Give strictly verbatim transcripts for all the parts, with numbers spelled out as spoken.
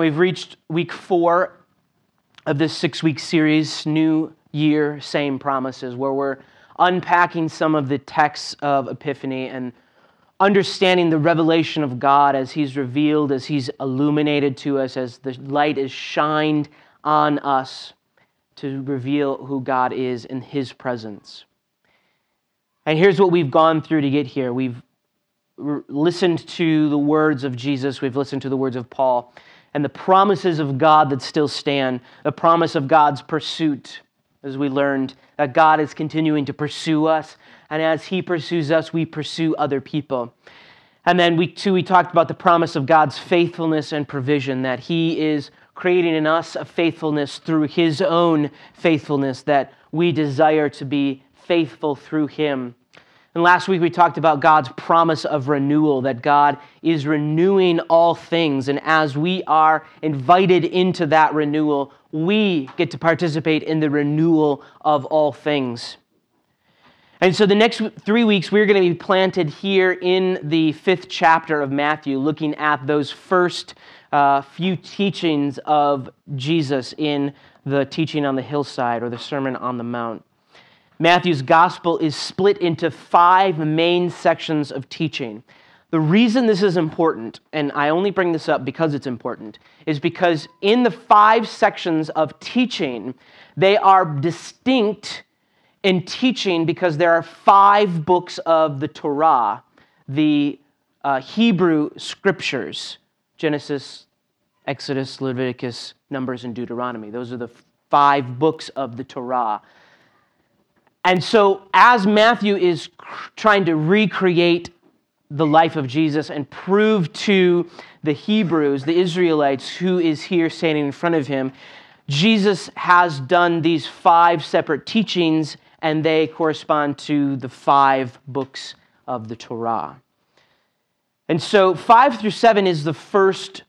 We've reached week four of this six-week series, New Year, Same Promises, where we're unpacking some of the texts of Epiphany and understanding the revelation of God as He's revealed, as He's illuminated to us, as the light is shined on us to reveal who God is in His presence. And here's what we've gone through to get here. We've listened to the words of Jesus. We've listened to the words of Paul and the promises of God that still stand, the promise of God's pursuit, as we learned that God is continuing to pursue us, and as He pursues us, we pursue other people. And then week two, we talked about the promise of God's faithfulness and provision, that He is creating in us a faithfulness through His own faithfulness, that we desire to be faithful through Him. And last week we talked about God's promise of renewal, that God is renewing all things. And as we are invited into that renewal, we get to participate in the renewal of all things. And so the next three weeks, we're going to be planted here in the fifth chapter of Matthew, looking at those first uh, few teachings of Jesus in the teaching on the hillside or the Sermon on the Mount. Matthew's gospel is split into five main sections of teaching. The reason this is important, and I only bring this up because it's important, is because in the five sections of teaching, they are distinct in teaching because there are five books of the Torah, the uh, Hebrew scriptures, Genesis, Exodus, Leviticus, Numbers, and Deuteronomy. Those are the five books of the Torah. And so as Matthew is cr- trying to recreate the life of Jesus and prove to the Hebrews, the Israelites, who is here standing in front of him, Jesus has done these five separate teachings, and they correspond to the five books of the Torah. And so five through seven is the first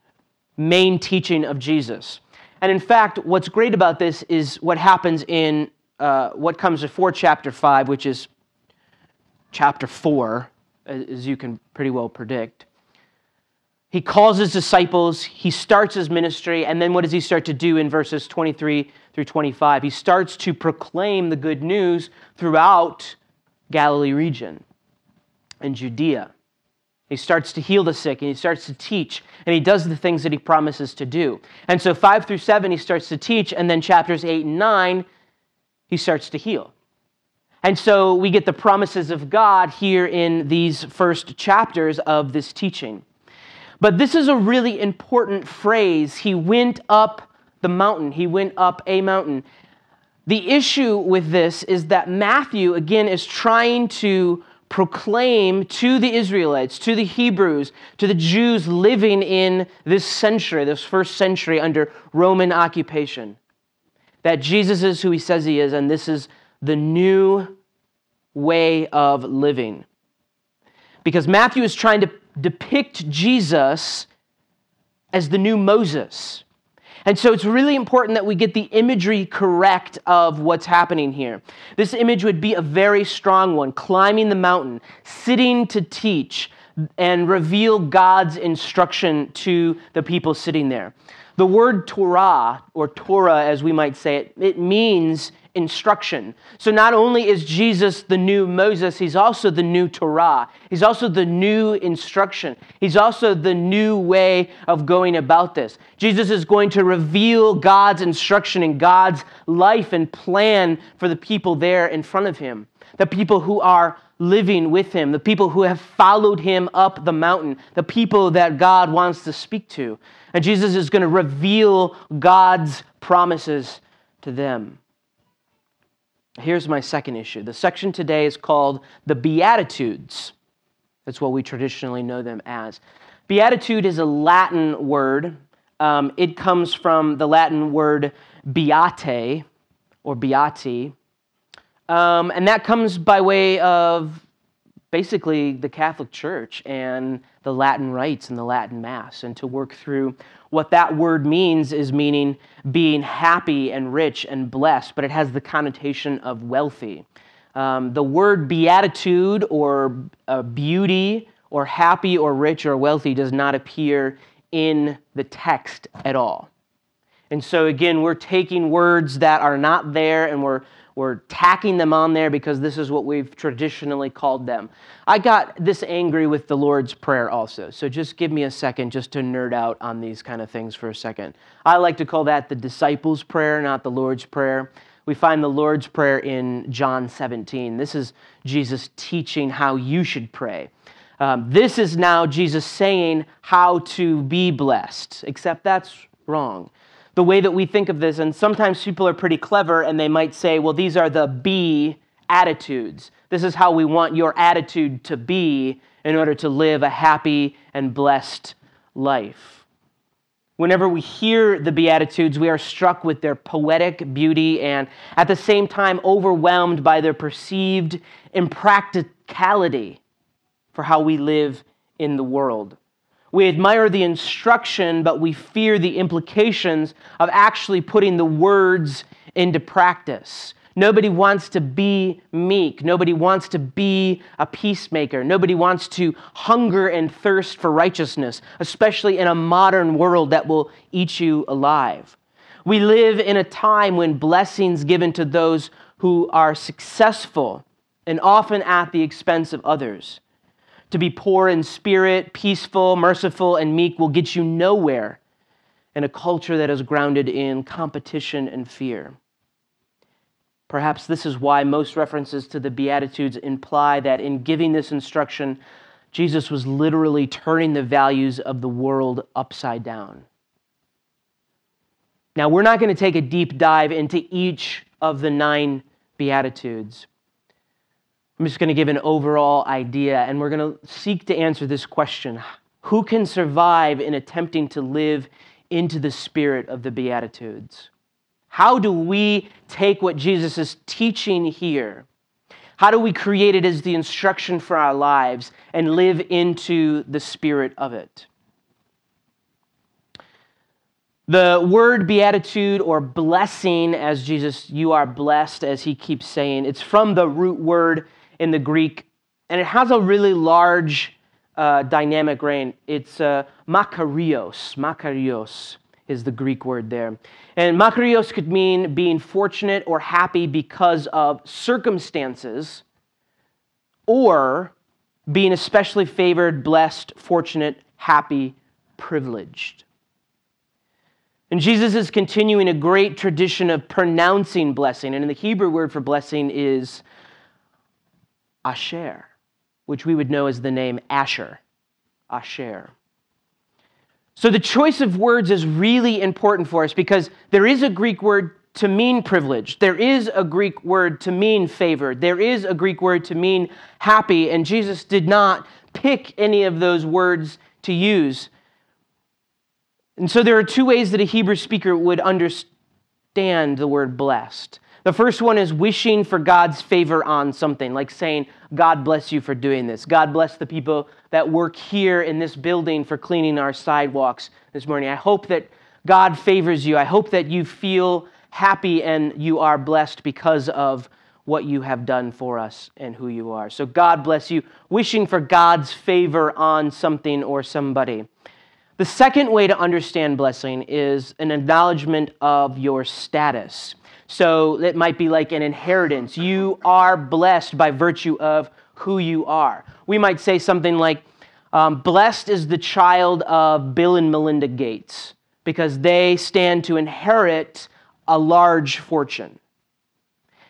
main teaching of Jesus. And in fact, what's great about this is what happens in Uh, what comes before chapter five, which is chapter four, as you can pretty well predict. He calls his disciples, he starts his ministry, and then what does he start to do in verses twenty-three through twenty-five? He starts to proclaim the good news throughout Galilee region and Judea. He starts to heal the sick, and he starts to teach, and he does the things that he promises to do. And so five through seven, he starts to teach, and then chapters eight and nine, He starts to heal. And so we get the promises of God here in these first chapters of this teaching. But this is a really important phrase. He went up the mountain. He went up a mountain. The issue with this is that Matthew, again, is trying to proclaim to the Israelites, to the Hebrews, to the Jews living in this century, this first century under Roman occupation, that Jesus is who he says he is, and this is the new way of living. Because Matthew is trying to depict Jesus as the new Moses. And so it's really important that we get the imagery correct of what's happening here. This image would be a very strong one, climbing the mountain, sitting to teach, and reveal God's instruction to the people sitting there. The word Torah, or Torah as we might say it, it means instruction. So not only is Jesus the new Moses, he's also the new Torah. He's also the new instruction. He's also the new way of going about this. Jesus is going to reveal God's instruction and God's life and plan for the people there in front of him, the people who are living with him, the people who have followed him up the mountain, the people that God wants to speak to. And Jesus is going to reveal God's promises to them. Here's my second issue. The section today is called the Beatitudes. That's what we traditionally know them as. Beatitude is a Latin word. Um, it comes from the Latin word beate or beati. Um, and that comes by way of basically the Catholic Church and the Latin rites and the Latin Mass. And to work through what that word means is meaning being happy and rich and blessed, but it has the connotation of wealthy. Um, the word beatitude or uh, beauty or happy or rich or wealthy does not appear in the text at all. And so again, we're taking words that are not there and we're we're tacking them on there because this is what we've traditionally called them. I got this angry with the Lord's Prayer also. So just give me a second just to nerd out on these kind of things for a second. I like to call that the disciples' prayer, not the Lord's Prayer. We find the Lord's Prayer in John seventeen. This is Jesus teaching how you should pray. Um, this is now Jesus saying how to be blessed, except that's wrong. The way that we think of this, and sometimes people are pretty clever and they might say, well, these are the Beatitudes. This is how we want your attitude to be in order to live a happy and blessed life. Whenever we hear the Beatitudes, we are struck with their poetic beauty and at the same time overwhelmed by their perceived impracticality for how we live in the world. We admire the instruction, but we fear the implications of actually putting the words into practice. Nobody wants to be meek. Nobody wants to be a peacemaker. Nobody wants to hunger and thirst for righteousness, especially in a modern world that will eat you alive. We live in a time when blessings given to those who are successful and often at the expense of others. To be poor in spirit, peaceful, merciful, and meek will get you nowhere in a culture that is grounded in competition and fear. Perhaps this is why most references to the Beatitudes imply that in giving this instruction, Jesus was literally turning the values of the world upside down. Now, we're not going to take a deep dive into each of the nine Beatitudes. I'm just going to give an overall idea, and we're going to seek to answer this question. Who can survive in attempting to live into the spirit of the Beatitudes? How do we take what Jesus is teaching here? How do we create it as the instruction for our lives and live into the spirit of it? The word beatitude or blessing, as Jesus, you are blessed, as he keeps saying, it's from the root word in the Greek, and it has a really large uh, dynamic range. It's uh, makarios. Makarios is the Greek word there. And makarios could mean being fortunate or happy because of circumstances, or being especially favored, blessed, fortunate, happy, privileged. And Jesus is continuing a great tradition of pronouncing blessing. And the Hebrew word for blessing is Asher, which we would know as the name Asher, Asher. So the choice of words is really important for us because there is a Greek word to mean privileged. There is a Greek word to mean favored. There is a Greek word to mean happy. And Jesus did not pick any of those words to use. And so there are two ways that a Hebrew speaker would understand the word blessed. The first one is wishing for God's favor on something, like saying, God bless you for doing this. God bless the people that work here in this building for cleaning our sidewalks this morning. I hope that God favors you. I hope that you feel happy and you are blessed because of what you have done for us and who you are. So God bless you, wishing for God's favor on something or somebody. The second way to understand blessing is an acknowledgement of your status. So it might be like an inheritance. You are blessed by virtue of who you are. We might say something like, um, blessed is the child of Bill and Melinda Gates because they stand to inherit a large fortune.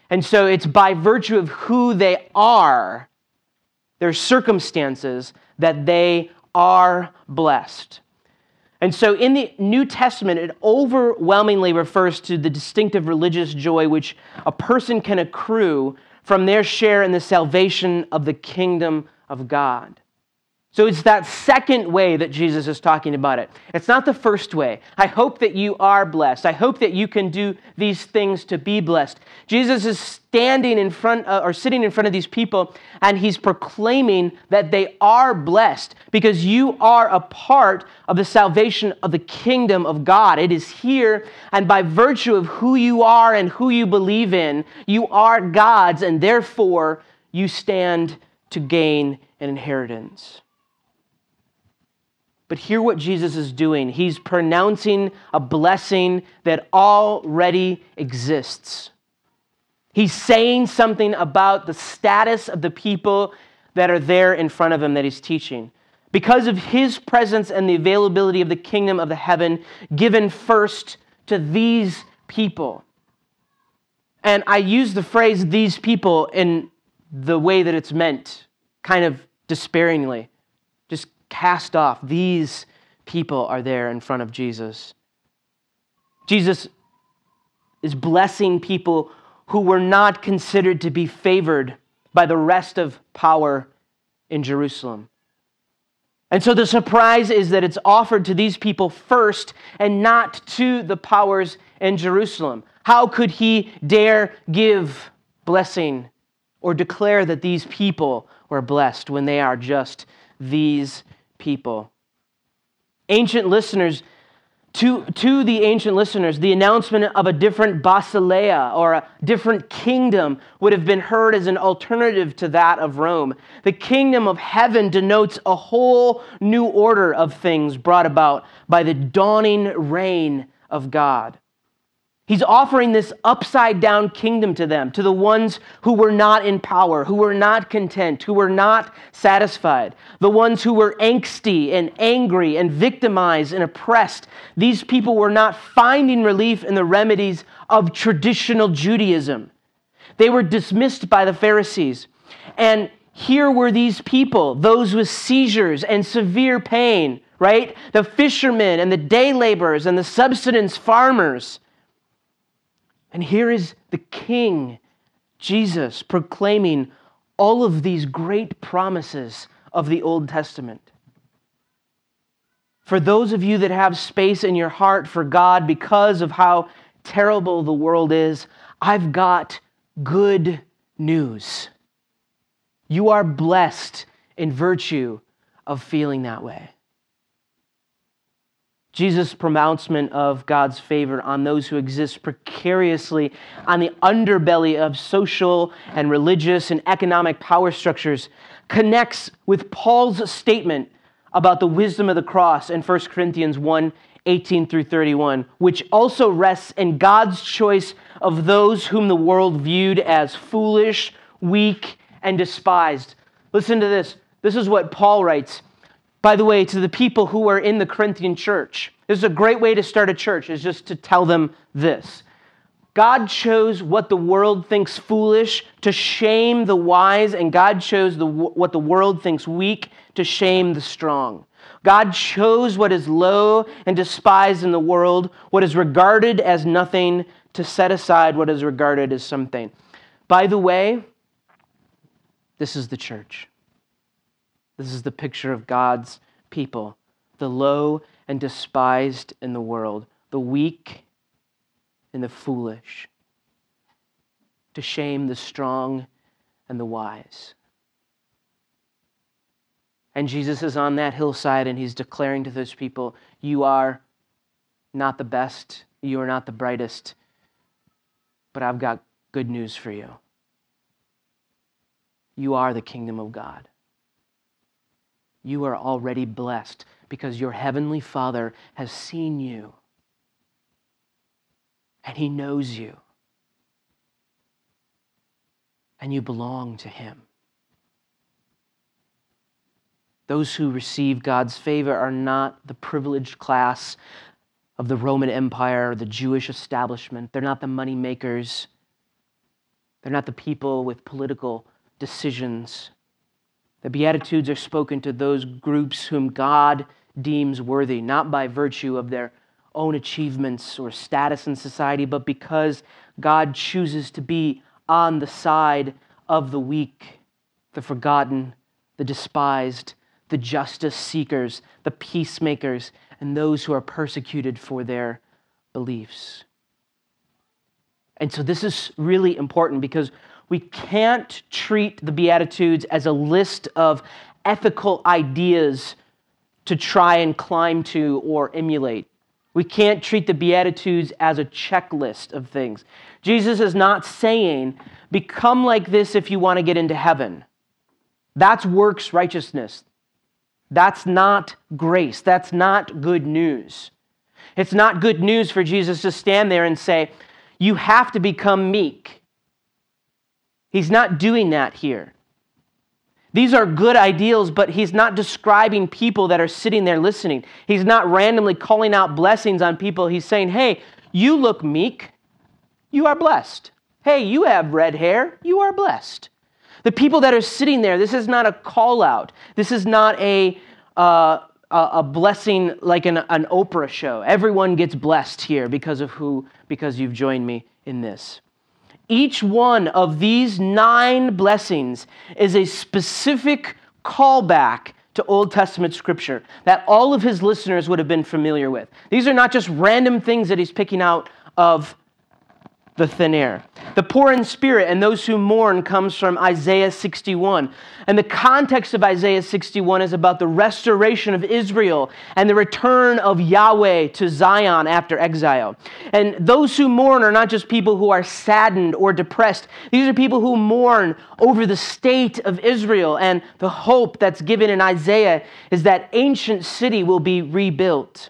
And so it's by virtue of who they are, their circumstances, that they are blessed. And so in the New Testament, it overwhelmingly refers to the distinctive religious joy which a person can accrue from their share in the salvation of the kingdom of God. So it's that second way that Jesus is talking about it. It's not the first way. I hope that you are blessed. I hope that you can do these things to be blessed. Jesus is standing in front of, or sitting in front of these people, and he's proclaiming that they are blessed because you are a part of the salvation of the kingdom of God. It is here, and by virtue of who you are and who you believe in, you are God's, and therefore you stand to gain an inheritance. But hear what Jesus is doing. He's pronouncing a blessing that already exists. He's saying something about the status of the people that are there in front of him that he's teaching. Because of his presence and the availability of the kingdom of the heaven given first to these people. And I use the phrase these people in the way that it's meant, kind of despairingly. Just cast off. These people are there in front of Jesus. Jesus is blessing people who were not considered to be favored by the rest of power in Jerusalem. And so the surprise is that it's offered to these people first and not to the powers in Jerusalem. How could he dare give blessing or declare that these people were blessed when they are just these people? Ancient listeners, to, to the ancient listeners, the announcement of a different basileia or a different kingdom would have been heard as an alternative to that of Rome. The kingdom of heaven denotes a whole new order of things brought about by the dawning reign of God. He's offering this upside-down kingdom to them, to the ones who were not in power, who were not content, who were not satisfied, the ones who were angsty and angry and victimized and oppressed. These people were not finding relief in the remedies of traditional Judaism. They were dismissed by the Pharisees. And here were these people, those with seizures and severe pain, right? The fishermen and the day laborers and the subsistence farmers. And here is the King, Jesus, proclaiming all of these great promises of the Old Testament. For those of you that have space in your heart for God because of how terrible the world is, I've got good news. You are blessed in virtue of feeling that way. Jesus' pronouncement of God's favor on those who exist precariously on the underbelly of social and religious and economic power structures connects with Paul's statement about the wisdom of the cross in First Corinthians one, eighteen through thirty-one, which also rests in God's choice of those whom the world viewed as foolish, weak, and despised. Listen to this. This is what Paul writes. By the way, to the people who are in the Corinthian church. This is a great way to start a church, is just to tell them this. God chose what the world thinks foolish to shame the wise, and God chose the, what the world thinks weak to shame the strong. God chose what is low and despised in the world, what is regarded as nothing, to set aside what is regarded as something. By the way, this is the church. This is the picture of God's people, the low and despised in the world, the weak and the foolish, to shame the strong and the wise. And Jesus is on that hillside and he's declaring to those people, you are not the best, you are not the brightest, but I've got good news for you. You are the kingdom of God. You are already blessed because your heavenly Father has seen you and he knows you and you belong to him. Those who receive God's favor are not the privileged class of the Roman Empire or the Jewish establishment. They're not the money makers. They're not the people with political decisions. The Beatitudes are spoken to those groups whom God deems worthy, not by virtue of their own achievements or status in society, but because God chooses to be on the side of the weak, the forgotten, the despised, the justice seekers, the peacemakers, and those who are persecuted for their beliefs. And so this is really important because we can't treat the Beatitudes as a list of ethical ideas to try and climb to or emulate. We can't treat the Beatitudes as a checklist of things. Jesus is not saying, become like this if you want to get into heaven. That's works righteousness. That's not grace. That's not good news. It's not good news for Jesus to stand there and say, you have to become meek. He's not doing that here. These are good ideals, but he's not describing people that are sitting there listening. He's not randomly calling out blessings on people. He's saying, hey, you look meek. You are blessed. Hey, you have red hair. You are blessed. The people that are sitting there, this is not a call out. This is not a uh, a blessing like an, an Oprah show. Everyone gets blessed here because of who, because you've joined me in this. Each one of these nine blessings is a specific callback to Old Testament scripture that all of his listeners would have been familiar with. These are not just random things that he's picking out of the thin air. The poor in spirit and those who mourn comes from Isaiah sixty-one. And the context of Isaiah sixty-one is about the restoration of Israel and the return of Yahweh to Zion after exile. And those who mourn are not just people who are saddened or depressed. These are people who mourn over the state of Israel, and the hope that's given in Isaiah is that ancient city will be rebuilt.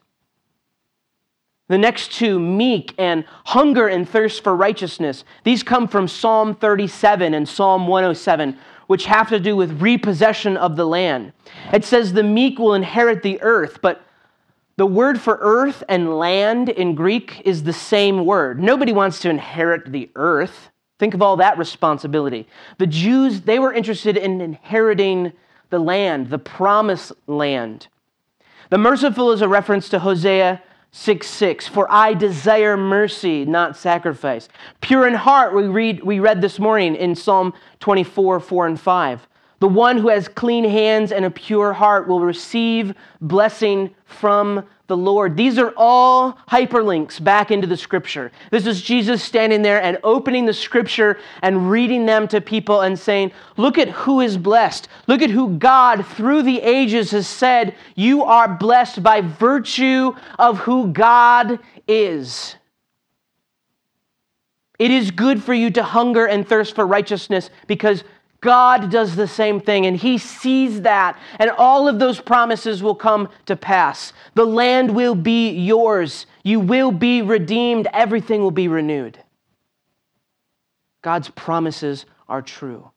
The next two, meek and hunger and thirst for righteousness, these come from Psalm thirty-seven and Psalm one oh seven, which have to do with repossession of the land. It says the meek will inherit the earth, but the word for earth and land in Greek is the same word. Nobody wants to inherit the earth. Think of all that responsibility. The Jews, they were interested in inheriting the land, the promised land. The merciful is a reference to Hosea six six, for I desire mercy, not sacrifice. Pure in heart, we read we read this morning in Psalm twenty-four, four and five. The one who has clean hands and a pure heart will receive blessing from the Lord. These are all hyperlinks back into the scripture. This is Jesus standing there and opening the scripture and reading them to people and saying, look at who is blessed. Look at who God through the ages has said, you are blessed by virtue of who God is. It is good for you to hunger and thirst for righteousness because God does the same thing, and he sees that, and all of those promises will come to pass. The land will be yours. You will be redeemed. Everything will be renewed. God's promises are true.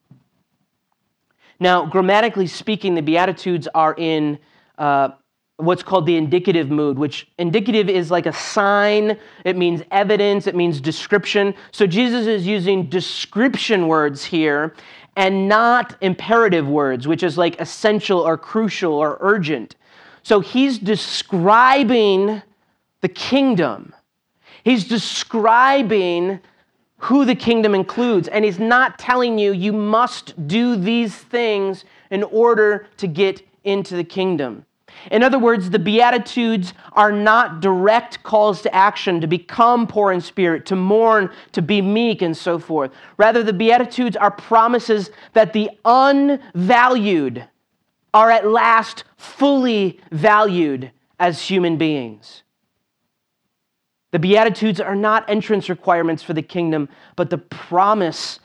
Now, grammatically speaking, the Beatitudes are in uh, what's called the indicative mood, which indicative is like a sign. It means evidence. It means description. So Jesus is using description words here, and not imperative words, which is like essential or crucial or urgent. So he's describing the kingdom. He's describing who the kingdom includes, and he's not telling you, you must do these things in order to get into the kingdom. In other words, the Beatitudes are not direct calls to action, to become poor in spirit, to mourn, to be meek, and so forth. Rather, the Beatitudes are promises that the unvalued are at last fully valued as human beings. The Beatitudes are not entrance requirements for the kingdom, but the promise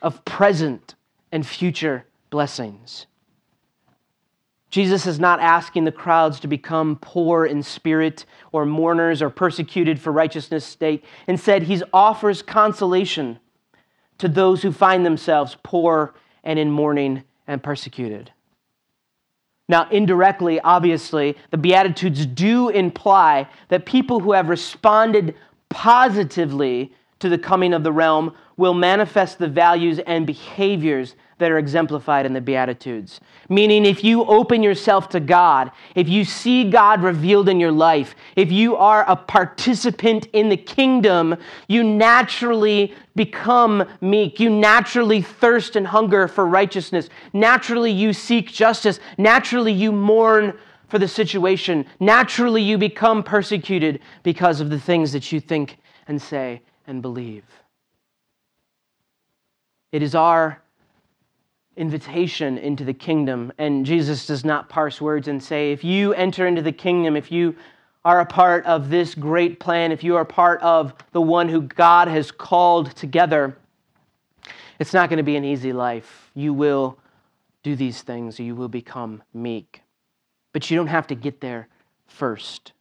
of present and future blessings. Jesus is not asking the crowds to become poor in spirit or mourners or persecuted for righteousness' sake. Instead, he offers consolation to those who find themselves poor and in mourning and persecuted. Now, indirectly, obviously, the Beatitudes do imply that people who have responded positively to the coming of the realm will manifest the values and behaviors that are exemplified in the Beatitudes. Meaning, if you open yourself to God, if you see God revealed in your life, if you are a participant in the kingdom, you naturally become meek. You naturally thirst and hunger for righteousness. Naturally, you seek justice. Naturally, you mourn for the situation. Naturally, you become persecuted because of the things that you think and say and believe. It is our invitation into the kingdom. And Jesus does not parse words and say, if you enter into the kingdom, if you are a part of this great plan, if you are part of the one who God has called together, it's not going to be an easy life. You will do these things. You will become meek. but you don't have to get there first.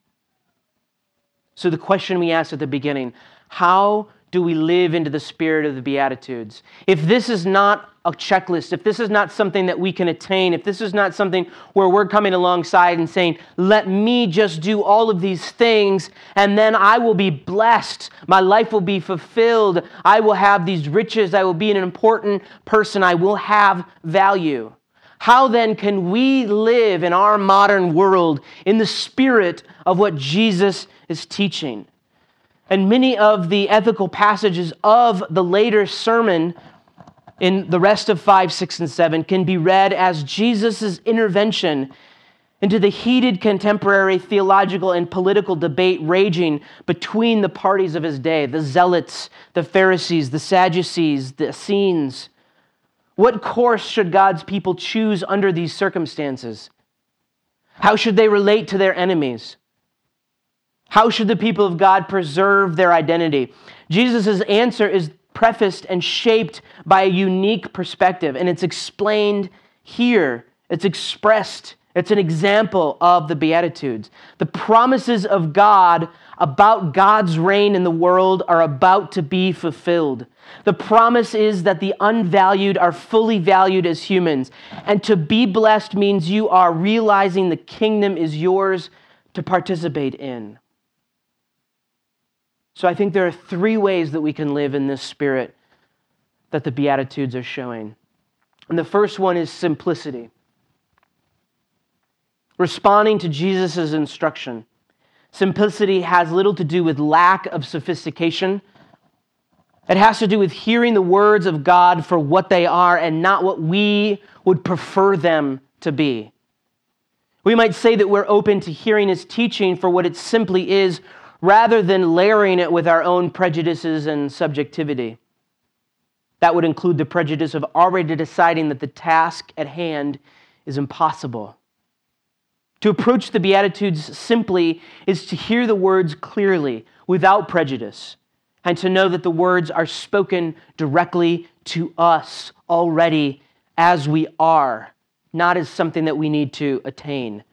So the question we asked at the beginning, how do we live into the spirit of the Beatitudes? If this is not a checklist, if this is not something that we can attain, if this is not something where we're coming alongside and saying, let me just do all of these things and then I will be blessed, my life will be fulfilled, I will have these riches, I will be an important person, I will have value. How then can we live in our modern world in the spirit of what Jesus is teaching? And many of the ethical passages of the later sermon in the rest of five, six, and seven can be read as Jesus' intervention into the heated contemporary theological and political debate raging between the parties of his day, the Zealots, the Pharisees, the Sadducees, the Essenes. What course should God's people choose under these circumstances? How should they relate to their enemies? How should the people of God preserve their identity? Jesus' answer is prefaced and shaped by a unique perspective, and it's explained here. It's expressed. It's an example of the Beatitudes. The promises of God about God's reign in the world are about to be fulfilled. The promise is that the unvalued are fully valued as humans, and to be blessed means you are realizing the kingdom is yours to participate in. So I think there are three ways that we can live in this spirit that the Beatitudes are showing. And the first one is simplicity. Responding to Jesus' instruction. Simplicity has little to do with lack of sophistication. It has to do with hearing the words of God for what they are and not what we would prefer them to be. We might say that we're open to hearing his teaching for what it simply is, rather than layering it with our own prejudices and subjectivity. That would include the prejudice of already deciding that the task at hand is impossible. To approach the Beatitudes simply is to hear the words clearly, without prejudice, and to know that the words are spoken directly to us already as we are, not as something that we need to attain.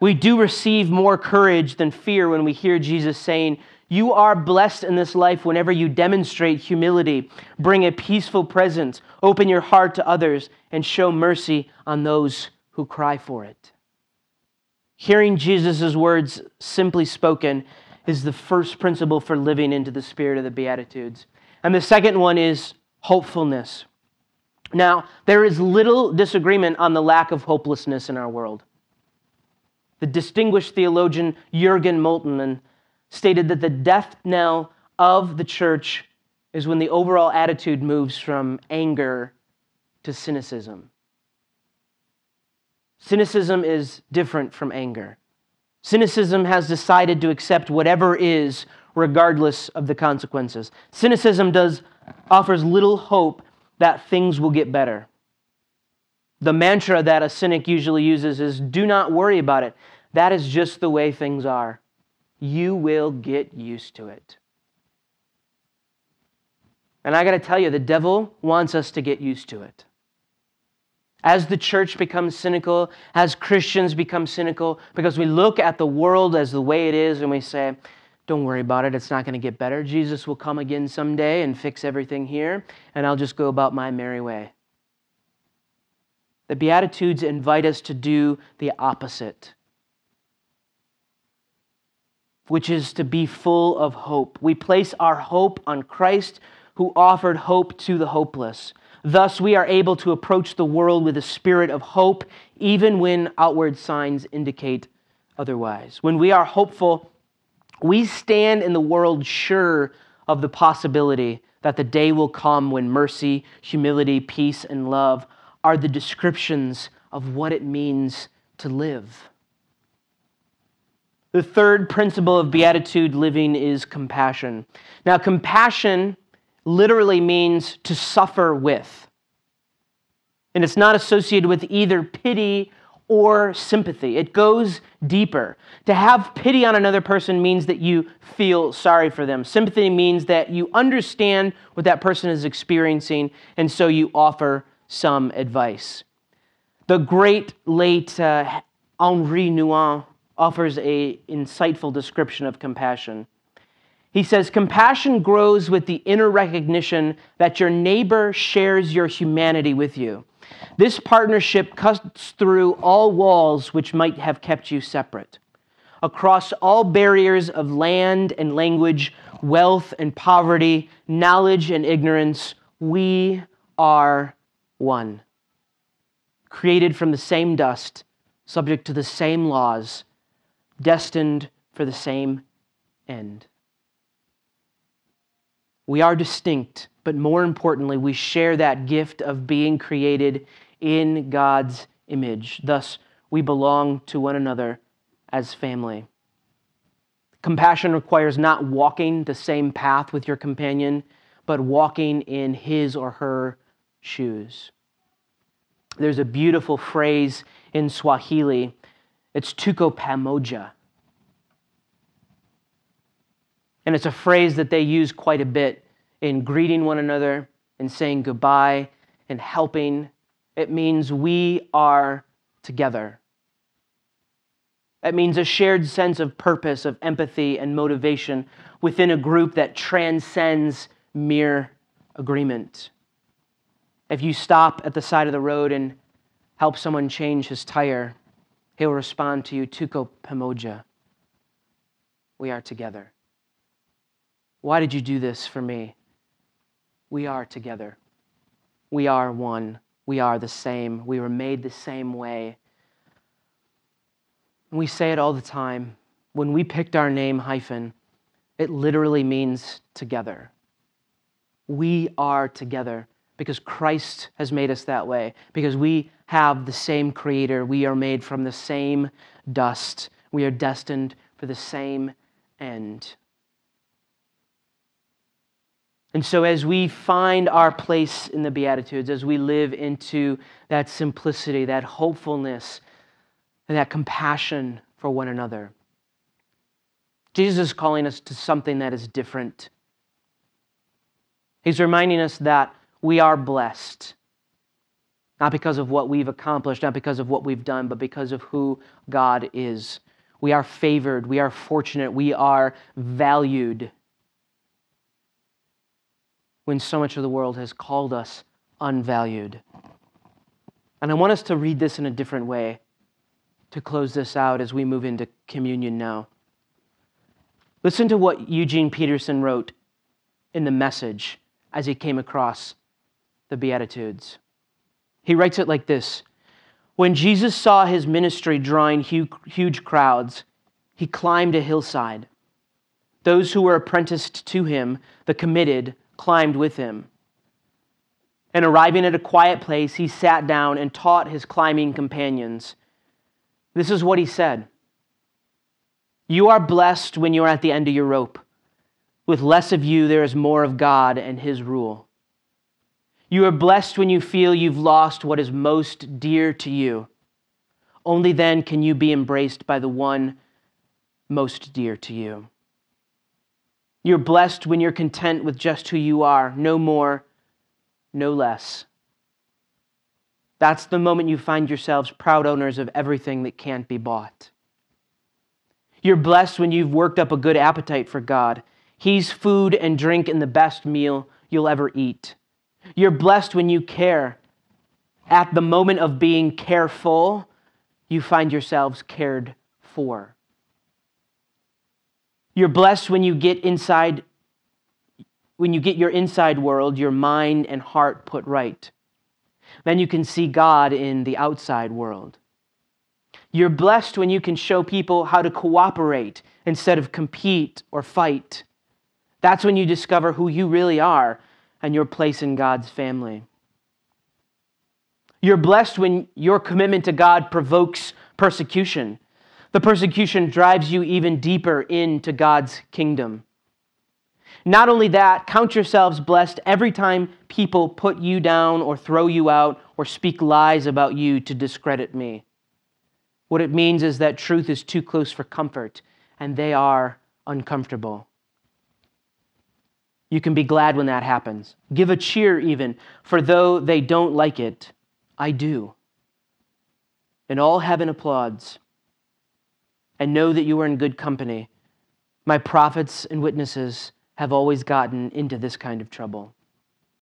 We do receive more courage than fear when we hear Jesus saying, you are blessed in this life whenever you demonstrate humility, bring a peaceful presence, open your heart to others, and show mercy on those who cry for it. Hearing Jesus' words simply spoken is the first principle for living into the spirit of the Beatitudes. And the second one is hopefulness. Now, there is little disagreement on the lack of hopelessness in our world. The distinguished theologian Jürgen Moltmann stated that the death knell of the church is when the overall attitude moves from anger to cynicism. Cynicism is different from anger. Cynicism has decided to accept whatever is, regardless of the consequences. Cynicism does offers little hope that things will get better. The mantra that a cynic usually uses is, do not worry about it. That is just the way things are. You will get used to it. And I got to tell you, the devil wants us to get used to it. As the church becomes cynical, as Christians become cynical, because we look at the world as the way it is and we say, don't worry about it, it's not going to get better. Jesus will come again someday and fix everything here, and I'll just go about my merry way. The Beatitudes invite us to do the opposite, which is to be full of hope. We place our hope on Christ, who offered hope to the hopeless. Thus, we are able to approach the world with a spirit of hope, even when outward signs indicate otherwise. When we are hopeful, we stand in the world sure of the possibility that the day will come when mercy, humility, peace, and love are the descriptions of what it means to live. The third principle of Beatitude living is compassion. Now, compassion literally means to suffer with. And it's not associated with either pity or sympathy. It goes deeper. To have pity on another person means that you feel sorry for them. Sympathy means that you understand what that person is experiencing, and so you offer some advice. The great late uh, Henri Nouwen offers an insightful description of compassion. He says, compassion grows with the inner recognition that your neighbor shares your humanity with you. This partnership cuts through all walls which might have kept you separate, across all barriers of land and language, wealth and poverty, knowledge and ignorance. We are one, created from the same dust, subject to the same laws, destined for the same end. We are distinct, but more importantly, we share that gift of being created in God's image. Thus, we belong to one another as family. Compassion requires not walking the same path with your companion, but walking in his or her shoes. There's a beautiful phrase in Swahili. It's tuko pamoja. And it's a phrase that they use quite a bit in greeting one another and saying goodbye and helping. It means we are together. It means a shared sense of purpose, of empathy and motivation within a group that transcends mere agreement. If you stop at the side of the road and help someone change his tire, he'll respond to you, tuko pamoja. We are together. Why did you do this for me? We are together. We are one. We are the same. We were made the same way. We say it all the time. When we picked our name hyphen, it literally means together. We are together because Christ has made us that way, because we have the same creator. We are made from the same dust. We are destined for the same end. And so as we find our place in the Beatitudes, as we live into that simplicity, that hopefulness, and that compassion for one another, Jesus is calling us to something that is different. He's reminding us that we are blessed, not because of what we've accomplished, not because of what we've done, but because of who God is. We are favored, we are fortunate, we are valued, when so much of the world has called us unvalued. And I want us to read this in a different way to close this out as we move into communion now. Listen to what Eugene Peterson wrote in The Message as he came across the Beatitudes. He writes it like this: when Jesus saw his ministry drawing huge crowds, he climbed a hillside. Those who were apprenticed to him, the committed, climbed with him. And arriving at a quiet place, he sat down and taught his climbing companions. This is what he said: you are blessed when you are at the end of your rope. With less of you, there is more of God and his rule. You are blessed when you feel you've lost what is most dear to you. Only then can you be embraced by the one most dear to you. You're blessed when you're content with just who you are, no more, no less. That's the moment you find yourselves proud owners of everything that can't be bought. You're blessed when you've worked up a good appetite for God. He's food and drink and the best meal you'll ever eat. You're blessed when you care. At the moment of being careful, you find yourselves cared for. You're blessed when you get inside, when you get your inside world, your mind and heart put right. Then you can see God in the outside world. You're blessed when you can show people how to cooperate instead of compete or fight. That's when you discover who you really are and your place in God's family. You're blessed when your commitment to God provokes persecution. The persecution drives you even deeper into God's kingdom. Not only that, count yourselves blessed every time people put you down or throw you out or speak lies about you to discredit me. What it means is that truth is too close for comfort, and they are uncomfortable. You can be glad when that happens. Give a cheer even, for though they don't like it, I do. And all heaven applauds. and know that you are in good company. My prophets and witnesses have always gotten into this kind of trouble."